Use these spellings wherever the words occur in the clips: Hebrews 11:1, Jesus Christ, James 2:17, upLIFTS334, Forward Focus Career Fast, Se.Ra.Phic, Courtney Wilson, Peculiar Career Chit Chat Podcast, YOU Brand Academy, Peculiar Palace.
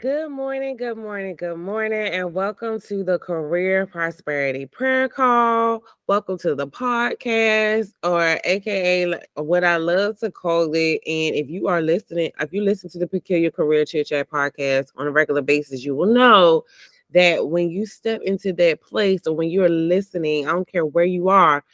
Good morning, and welcome to the Career Prosperity Prayer Call. Welcome to the podcast, or aka what I love to call it. And if you listen to the Peculiar Career Chit Chat Podcast on a regular basis, you will know that when you step into that place, or when you're listening, I don't care where you are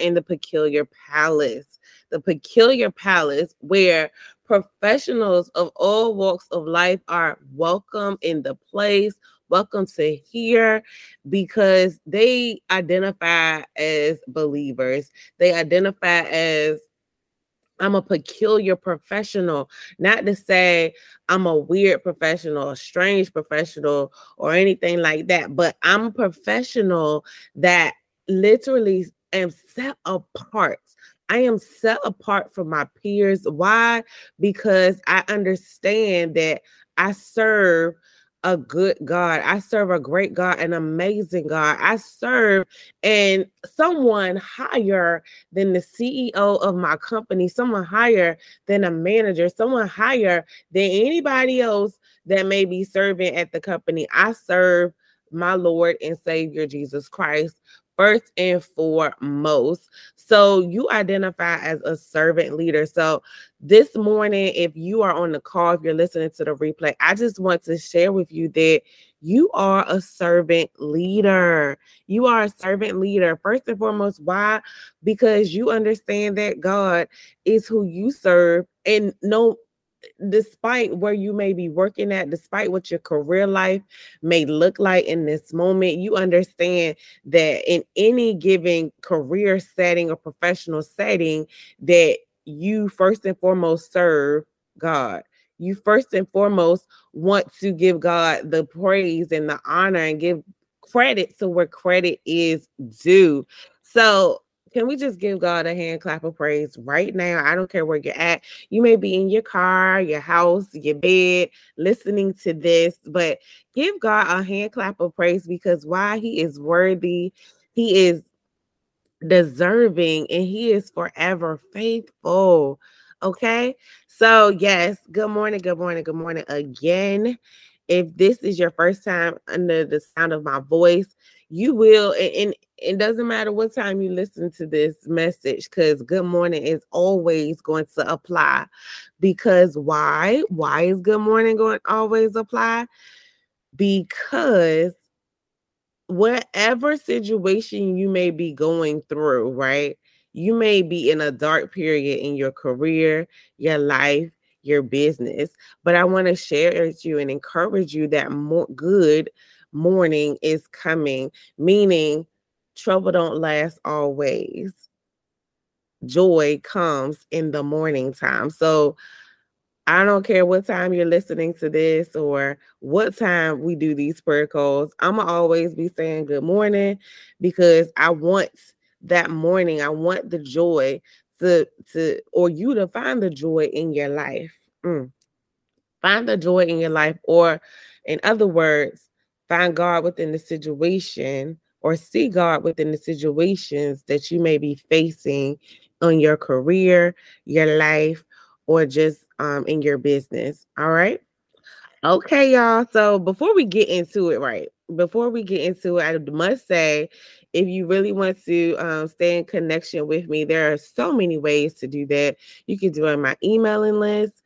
in the Peculiar Palace. The Peculiar Palace, where professionals of all walks of life are welcome in the place, welcome to here, because they identify as believers. They identify as, I'm a peculiar professional, not to say I'm a weird professional, a strange professional, or anything like that, but I'm a professional that literally am set apart. I am set apart from my peers. Why? Because I understand that I serve a good God. I serve a great God, an amazing God. I serve and someone higher than the CEO of my company, someone higher than a manager, someone higher than anybody else that may be serving at the company. I serve my Lord and Savior, Jesus Christ, first and foremost. So you identify as a servant leader. So this morning, if you are on the call, if you're listening to the replay, I just want to share with you that you are a servant leader. You are a servant leader. First and foremost, why? Because you understand that God is who you serve, and despite where you may be working at, despite what your career life may look like in this moment, you understand that in any given career setting or professional setting, that you first and foremost serve God. You first and foremost want to give God the praise and the honor and give credit to where credit is due. So can we just give God a hand clap of praise right now? I don't care where you're at. You may be in your car, your house, your bed, listening to this, but give God a hand clap of praise, because why? He is worthy, He is deserving, and He is forever faithful. Okay? So yes, good morning again. If this is your first time under the sound of my voice, you will, and it doesn't matter what time you listen to this message, because good morning is always going to apply. Because why? Why is good morning going to always apply? Because whatever situation you may be going through, right? You may be in a dark period in your career, your life, your business. But I want to share with you and encourage you that more good morning is coming, meaning trouble don't last always. Joy comes in the morning time. So I don't care what time you're listening to this or what time we do these prayer calls. I'm going to always be saying good morning, because I want that morning. I want the joy or you to find the joy in your life. Find the joy in your life, or in other words, find God within the situation, or see God within the situations that you may be facing on your career, your life, or just in your business. All right. Okay, y'all. So before we get into it, I must say, if you really want to stay in connection with me, there are so many ways to do that. You can do it on my emailing list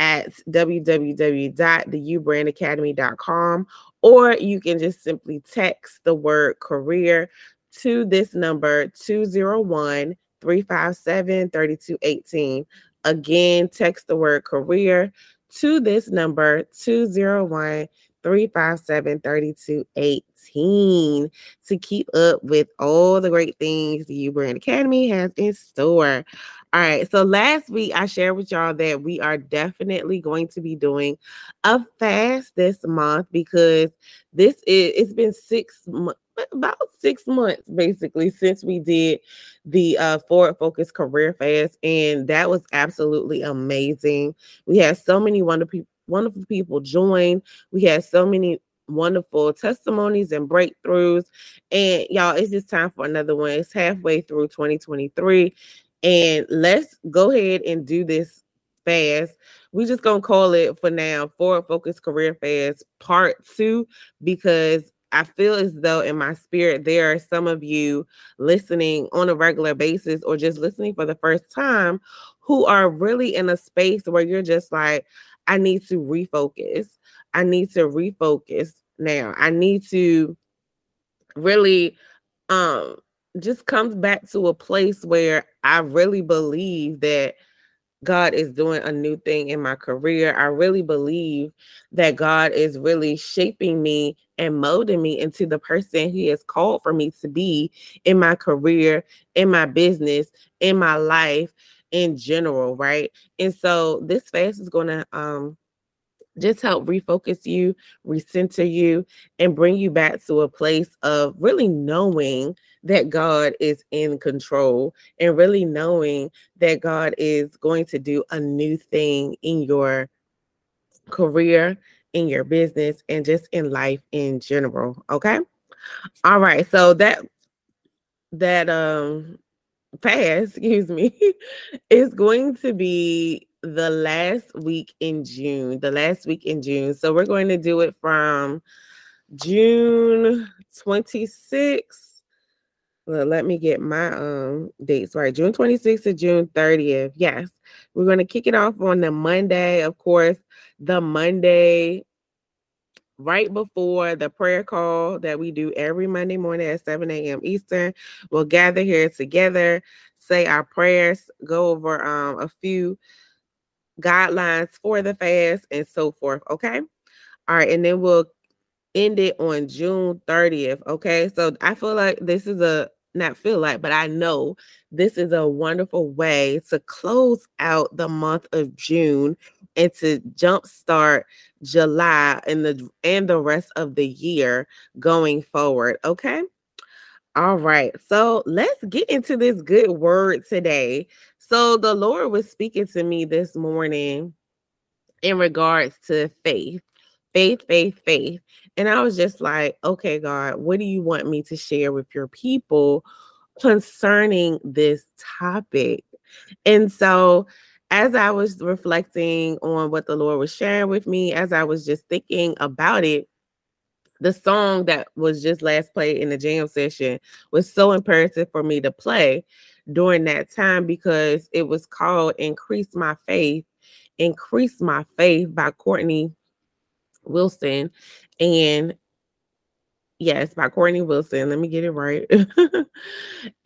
at www.theubrandacademy.com, or you can just simply text the word career to this number, 201-357-3218. Again, text the word career to this number, 201-357-3218, to keep up with all the great things the YOU Brand Academy has in store. All right. So last week I shared with y'all that we are definitely going to be doing a fast this month, because it's been about 6 months basically since we did the Forward Focus Career Fast, and that was absolutely amazing. We had so many wonderful people join. We had so many wonderful testimonies and breakthroughs, and y'all, it's just time for another one. It's halfway through 2023, and let's go ahead and do this fast. We're just gonna call it for now Forward Focus Career Fast Part 2, because I feel as though in my spirit, there are some of you listening on a regular basis or just listening for the first time who are really in a space where you're just like, I need to refocus. I need to refocus now. I need to really just come back to a place where I really believe that God is doing a new thing in my career. I really believe that God is really shaping me and molding me into the person he has called for me to be in my career, in my business, in my life in general, right? And so this fast is going to just help refocus you, recenter you, and bring you back to a place of really knowing that God is in control and really knowing that God is going to do a new thing in your career, in your business, and just in life in general. Okay. All right. So that fast, excuse me, is going to be the last week in June. So we're going to do it from June 26th. Well, let me get my dates right. June 26th to June 30th. Yes. We're going to kick it off on the Monday, of course, the Monday right before the prayer call that we do every Monday morning at 7 a.m. Eastern. We'll gather here together, say our prayers, go over a few guidelines for the fast and so forth. Okay. All right. And then we'll end it on June 30th. Okay. So I feel like I know this is a wonderful way to close out the month of June and to jumpstart July and the rest of the year going forward. Okay. All right. So let's get into this good word today. So the Lord was speaking to me this morning in regards to faith. And I was just like, okay, God, what do you want me to share with your people concerning this topic? And so as I was reflecting on what the Lord was sharing with me, as I was just thinking about it, the song that was just last played in the jam session was so imperative for me to play during that time, because it was called Increase My Faith by Courtney Wilson. And yes, by Courtney Wilson. Let me get it right. And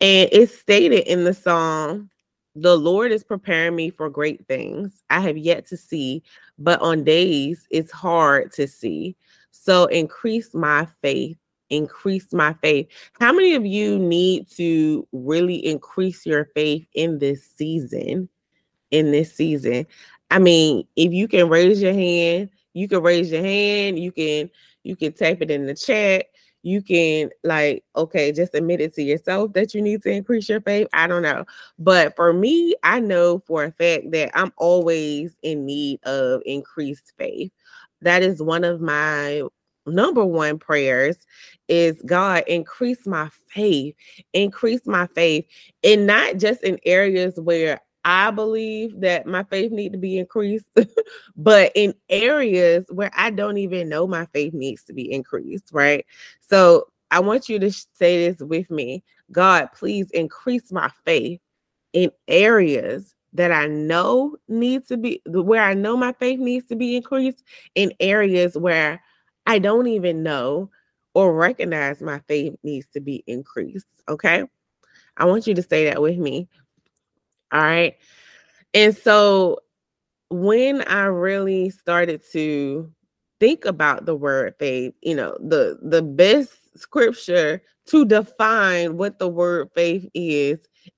it's stated in the song, the Lord is preparing me for great things I have yet to see, but on days it's hard to see. So increase my faith. How many of you need to really increase your faith in this season? I mean, if you can raise your hand, you can type it in the chat. You can just admit it to yourself that you need to increase your faith. I don't know. But for me, I know for a fact that I'm always in need of increased faith. That is one of my number one prayers is, God, increase my faith. And not just in areas where I believe that my faith needs to be increased, but in areas where I don't even know my faith needs to be increased, right? So I want you to say this with me. God, please increase my faith in areas that I know my faith needs to be increased, in areas where I don't even know or recognize my faith needs to be increased. Okay. I want you to say that with me. All right. And so when I really started to think about the word faith, the best scripture to define what the word faith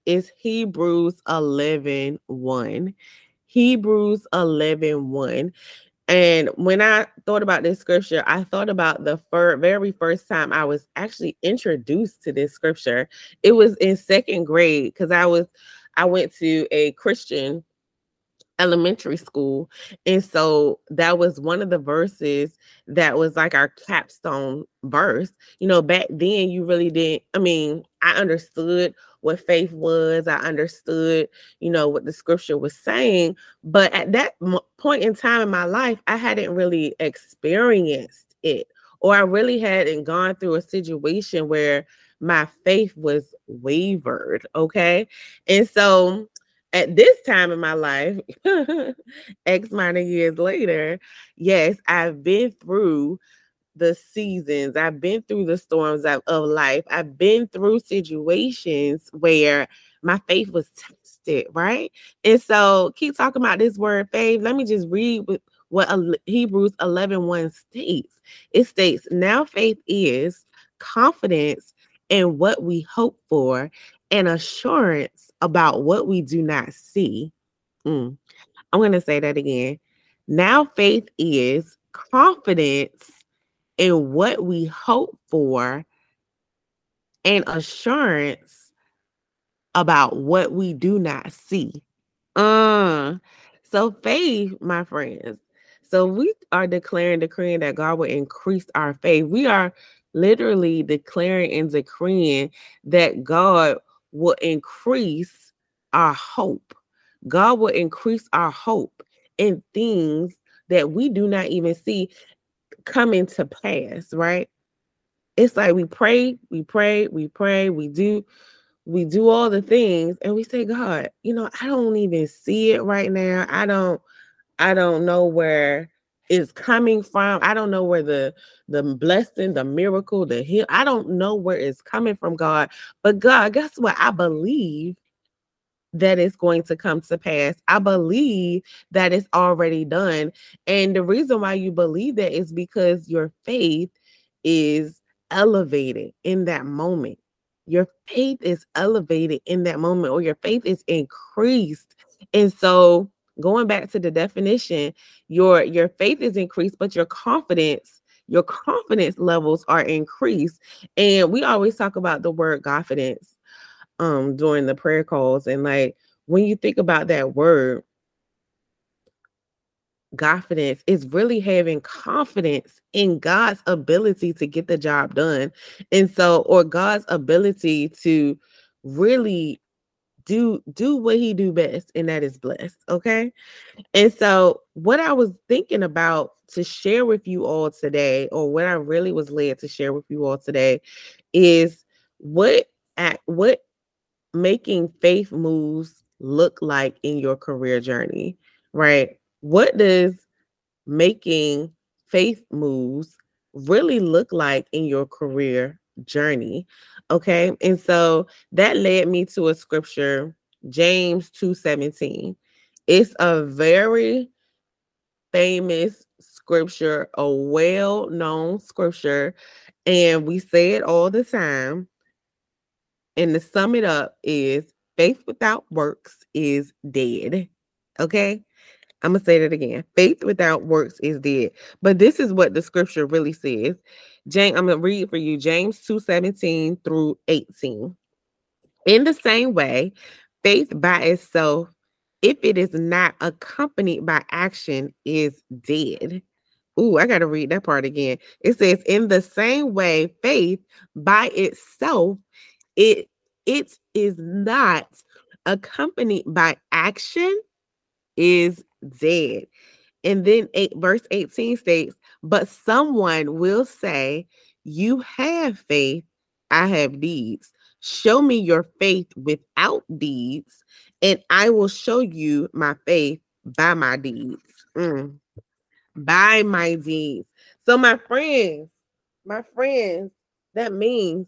is Hebrews 11:1. Hebrews 11:1. And when I thought about this scripture, I thought about the very first time I was actually introduced to this scripture. It was in second grade because I went to a Christian elementary school. And so that was one of the verses that was like our capstone verse. You know, back then you really didn't, I understood what faith was. I understood, you know, what the scripture was saying. But at that point in time in my life, I hadn't really experienced it, or I really hadn't gone through a situation where my faith was wavered. Okay. And so at this time in my life, X amount of years later, yes, I've been through the seasons. I've been through the storms of life. I've been through situations where my faith was tested, right? And so keep talking about this word faith. Let me just read what Hebrews 11:1 states. It states, now faith is confidence in what we hope for and assurance about what we do not see. I'm going to say that again. Now faith is confidence in what we hope for and assurance about what we do not see. So faith, my friends. So we are decreeing that God will increase our faith. We are literally declaring and decreeing that God will increase our hope. God will increase our hope in things that we do not even see coming to pass, right? It's like we pray, we do all the things, and we say, God, you know, I don't even see it right now. I don't know where it's coming from. I don't know where the blessing, the miracle, the heal, I don't know where it's coming from, God. But God, guess what? I believe that it's going to come to pass. I believe that it's already done. And the reason why you believe that is because your faith is elevated in that moment. Your faith is elevated in that moment, or your faith is increased. And so going back to the definition, your faith is increased, but your confidence levels are increased. And we always talk about the word confidence during the prayer calls. And like, when you think about that word, confidence is really having confidence in God's ability to get the job done. And so, or God's ability to really do what he do best, and that is blessed, okay? And so what I was thinking about to share with you all today, or what I really was led to share with you all today, is what making faith moves look like in your career journey, right? What does making faith moves really look like in your career journey? Okay. And so that led me to a scripture, James 2:17. It's a very famous scripture, a well-known scripture, and we say it all the time. And to sum it up is, faith without works is dead. Okay. I'm going to say that again. Faith without works is dead. But this is what the scripture really says. I'm going to read for you, James 2:17 through 18. In the same way, faith by itself, if it is not accompanied by action, is dead. Ooh, I got to read that part again. It says, in the same way, faith by itself, it is not accompanied by action, is dead. And then verse 18 states, but someone will say, you have faith, I have deeds. Show me your faith without deeds, and I will show you my faith by my deeds. By my deeds. So my friends, that means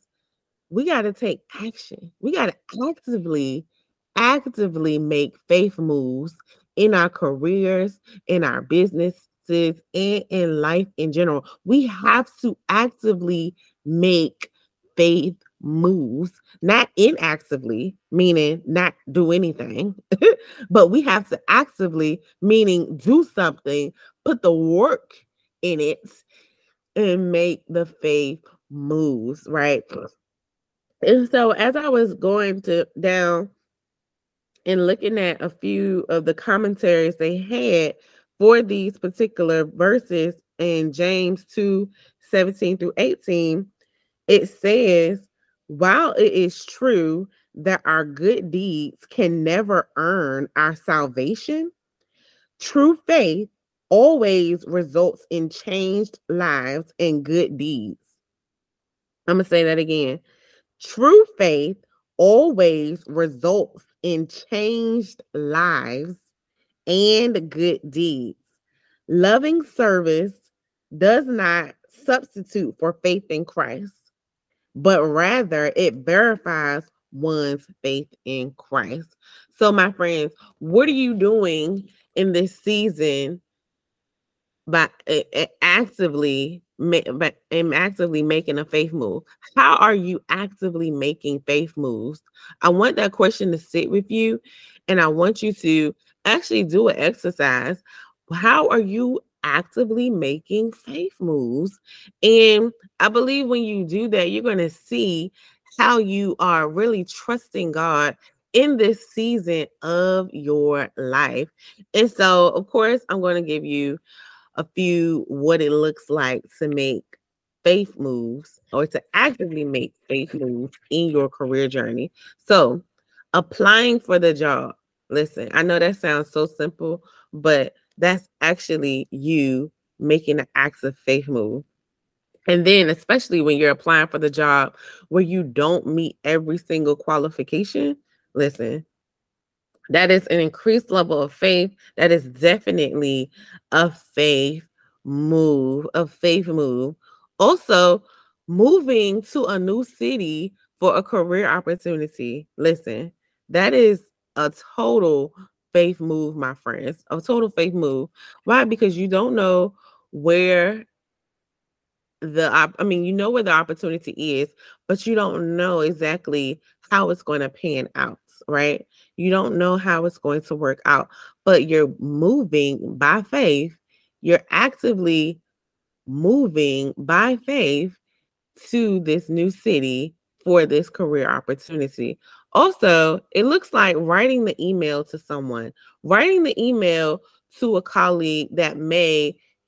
we got to take action. We got to actively make faith moves in our careers, in our businesses, and in life in general. We have to actively make faith moves, not inactively, meaning not do anything, but we have to actively, meaning do something, put the work in it and make the faith moves, right? And so as I was going to down and looking at a few of the commentaries they had for these particular verses in James 2:17 through 18, it says, while it is true that our good deeds can never earn our salvation, true faith always results in changed lives and good deeds. I'm going to say that again. True faith always results in changed lives and good deeds. Loving service does not substitute for faith in Christ, but rather it verifies one's faith in Christ. So, my friends, what are you doing in this season by actively making a faith move? How are you actively making faith moves? I want that question to sit with you, and I want you to actually do an exercise. How are you actively making faith moves? And I believe when you do that, you're going to see how you are really trusting God in this season of your life. And so, of course, I'm going to give you a few what it looks like to make faith moves or to actively make faith moves in your career journey. So, applying for the job. Listen, I know that sounds so simple, but that's actually you making an active faith move. And then especially when you're applying for the job where you don't meet every single qualification, listen, that is an increased level of faith. That is definitely a faith move, Also, moving to a new city for a career opportunity. Listen, that is a total faith move, my friends, a total faith move. Why? Because you don't know where you know where the opportunity is, but you don't know exactly how it's going to pan out, right? You don't know how it's going to work out, but you're moving by faith. You're actively moving by faith to this new city for this career opportunity. Also, it looks like writing the email to someone, writing the email to a colleague that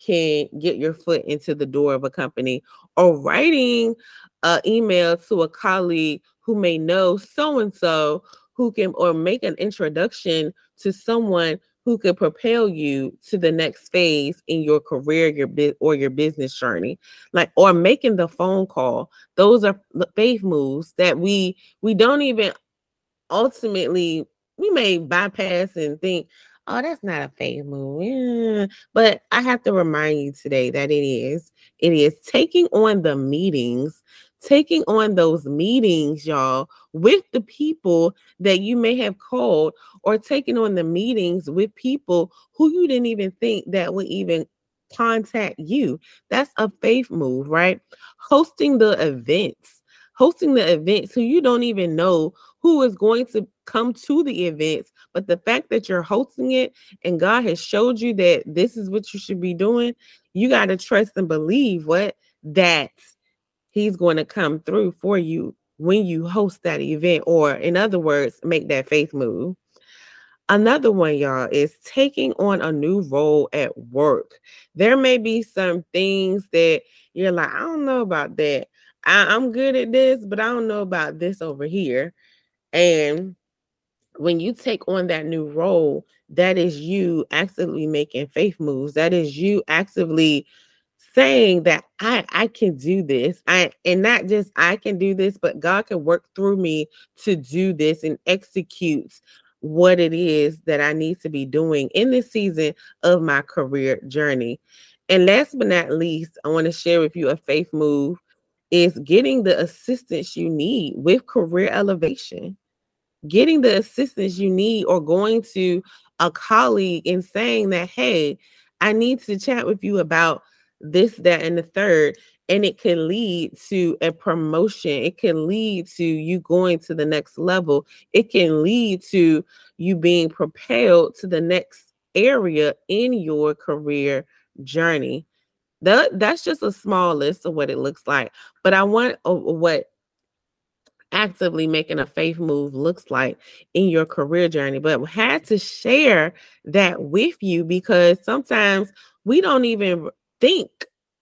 can get your foot into the door of a company, or writing an email to a colleague who may know so-and-so who can, or make an introduction to someone who could propel you to the next phase in your career, your business journey, or making the phone call. Those are faith moves that we don't even ultimately, we may bypass and think, oh, that's not a faith move. Yeah. But I have to remind you today that it is. It is taking on the meetings, taking on those meetings, y'all, with the people that you may have called, or taking on the meetings with people who you didn't even think that would even contact you. That's a faith move, right? Hosting the events who you don't even know who is going to come to the events, but the fact that you're hosting it and God has showed you that this is what you should be doing, you got to trust and believe that He's going to come through for you when you host that event, or in other words, make that faith move. Another one, y'all, is taking on a new role at work. There may be some things that you're like, I don't know about that. I'm good at this, but I don't know about this over here. And when you take on that new role, that is you actively making faith moves. That is you actively saying that I can do this. And not just I can do this, but God can work through me to do this and execute what it is that I need to be doing in this season of my career journey. And last but not least, I want to share with you a faith move is getting the assistance you need with career elevation, getting the assistance you need, or going to a colleague and saying that, hey, I need to chat with you about this, that, and the third. And it can lead to a promotion. It can lead to you going to the next level. It can lead to you being propelled to the next area in your career journey. That's just a small list of what it looks like. But I want what actively making a faith move looks like in your career journey. But I had to share that with you because sometimes we don't even think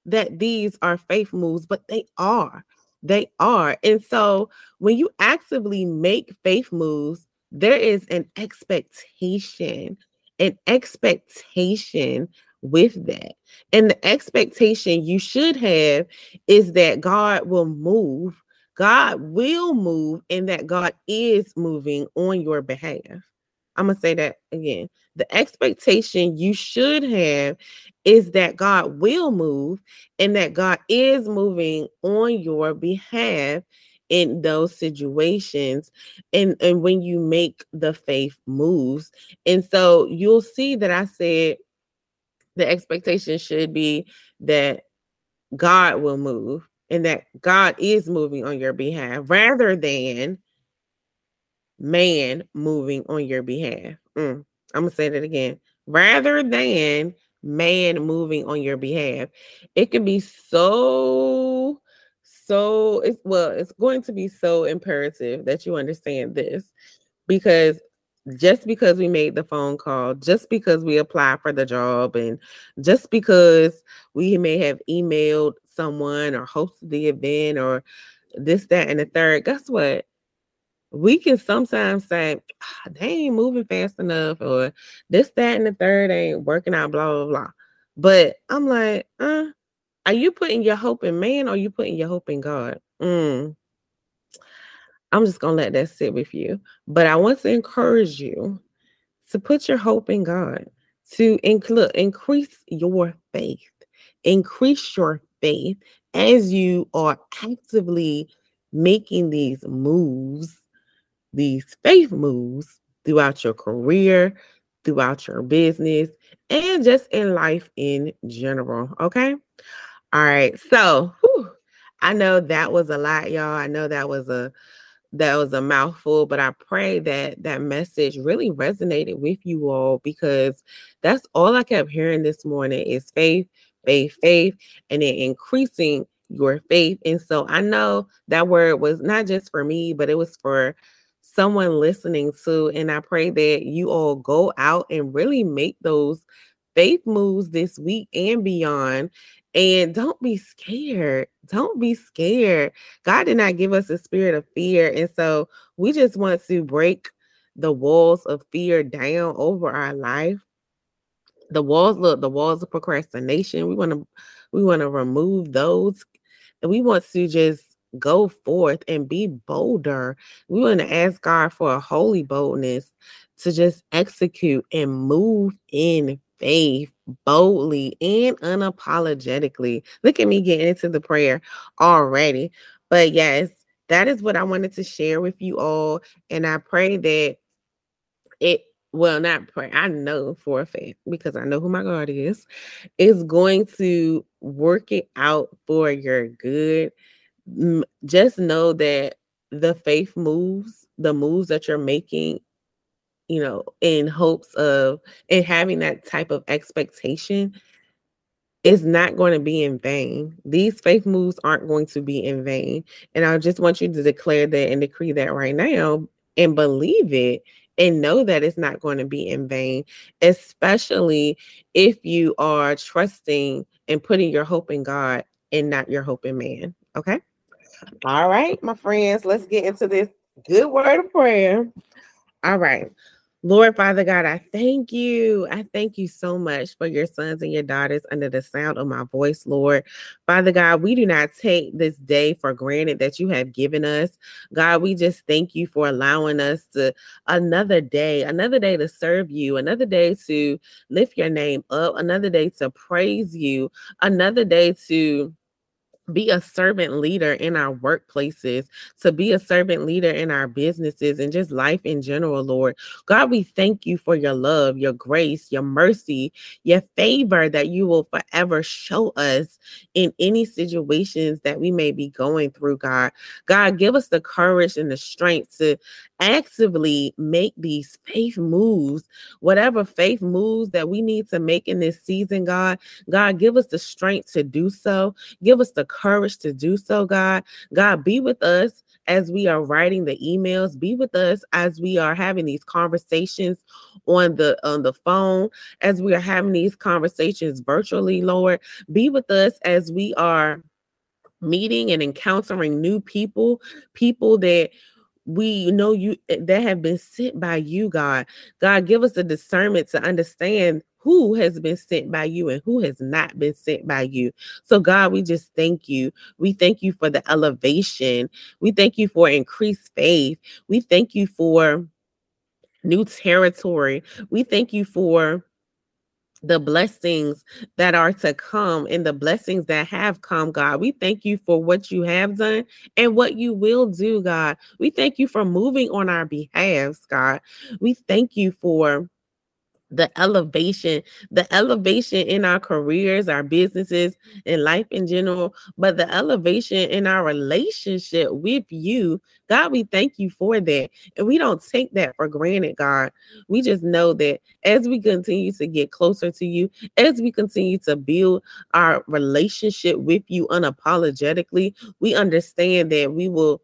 that these are faith moves, but they are. They are. And so when you actively make faith moves, there is an expectation with that. And the expectation you should have is that God will move. God will move, and that God is moving on your behalf. I'm going to say that again. The expectation you should have is that God will move and that God is moving on your behalf in those situations and when you make the faith moves. And so you'll see that I said the expectation should be that God will move and that God is moving on your behalf rather than man moving on your behalf. I'm going to say that again. Rather than man moving on your behalf. It can be it's going to be so imperative that you understand this, because just because we made the phone call, just because we applied for the job, and just because we may have emailed someone or hosted the event or this, that, and the third, guess what? We can sometimes say, they ain't moving fast enough, or this, that, and the third ain't working out, blah, blah, blah. But I'm like, are you putting your hope in man or are you putting your hope in God? I'm just going to let that sit with you. But I want to encourage you to put your hope in God, to increase your faith, as you are actively making these moves, these faith moves throughout your career, throughout your business, and just in life in general. Okay. All right. So I know that was a lot, y'all. I know that was a mouthful, but I pray that that message really resonated with you all, because that's all I kept hearing this morning is faith, and then increasing your faith. And so I know that word was not just for me, but it was for someone listening too. And I pray that you all go out and really make those faith moves this week and beyond. And don't be scared. Don't be scared. God did not give us a spirit of fear. And so we just want to break the walls of fear down over our life. The walls of procrastination. We want to remove those. And we want to just go forth and be bolder. We want to ask God for a holy boldness to just execute and move in faith boldly and unapologetically. Look at me getting into the prayer already. But yes, that is what I wanted to share with you all. And I pray that I know for a fact, because I know who my God is going to work it out for your good. Just know that the faith moves, the moves that you're making, in hopes of and having that type of expectation, is not going to be in vain. These faith moves aren't going to be in vain. And I just want you to declare that and decree that right now and believe it. And know that it's not going to be in vain, especially if you are trusting and putting your hope in God and not your hope in man. Okay? All right, my friends, let's get into this good word of prayer. All right. Lord, Father God, I thank you. I thank you so much for your sons and your daughters under the sound of my voice, Lord. Father God, we do not take this day for granted that you have given us. God, we just thank you for allowing us to another day to serve you, another day to lift your name up, another day to praise you, another day to be a servant leader in our workplaces, to be a servant leader in our businesses and just life in general, Lord. God, we thank you for your love, your grace, your mercy, your favor that you will forever show us in any situations that we may be going through, God. God, give us the courage and the strength to actively make these faith moves, whatever faith moves that we need to make in this season, God. God, give us the strength to do so. Give us the courage to do so, God. God, be with us as we are writing the emails. Be with us as we are having these conversations on the phone, as we are having these conversations virtually, Lord. Be with us as we are meeting and encountering new people that we know you, that have been sent by you, God. God, give us the discernment to understand who has been sent by you and who has not been sent by you. So God, we just thank you. We thank you for the elevation. We thank you for increased faith. We thank you for new territory. We thank you for the blessings that are to come and the blessings that have come, God. We thank you for what you have done and what you will do, God. We thank you for moving on our behalves, God. We thank you for the elevation in our careers, our businesses, and life in general, but the elevation in our relationship with you. God, we thank you for that. And we don't take that for granted, God. We just know that as we continue to get closer to you, as we continue to build our relationship with you unapologetically, we understand that we will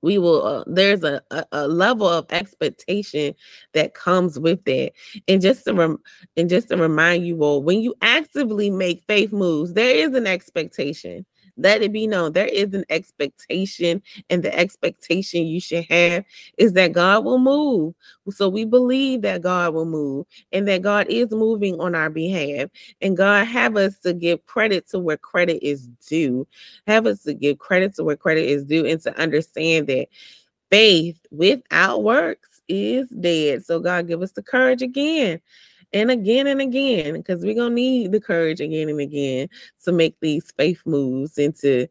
there's a level of expectation that comes with that. And just to remind you all, when you actively make faith moves, there is an expectation. Let it be known, there is an expectation, and the expectation you should have is that God will move. So we believe that God will move and that God is moving on our behalf. And God, have us to give credit to where credit is due. Have us to give credit to where credit is due and to understand that faith without works is dead. So God, give us the courage again. And again and again, because we're going to need the courage again and again to make these faith moves and to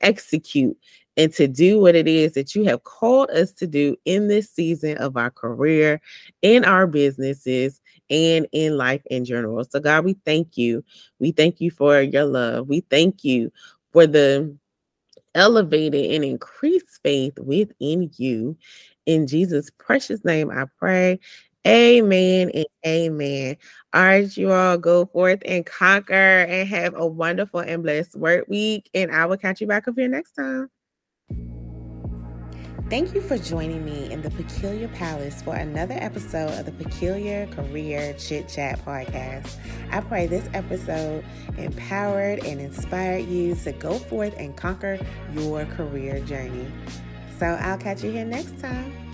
execute and to do what it is that you have called us to do in this season of our career, in our businesses, and in life in general. So God, we thank you. We thank you for your love. We thank you for the elevated and increased faith within you. In Jesus' precious name, I pray. Amen and amen. All right, you all, go forth and conquer and have a wonderful and blessed work week. And I will catch you back up here next time. Thank you for joining me in the Peculiar Palace for another episode of the Peculiar Career Chit Chat Podcast. I pray this episode empowered and inspired you to go forth and conquer your career journey. So I'll catch you here next time.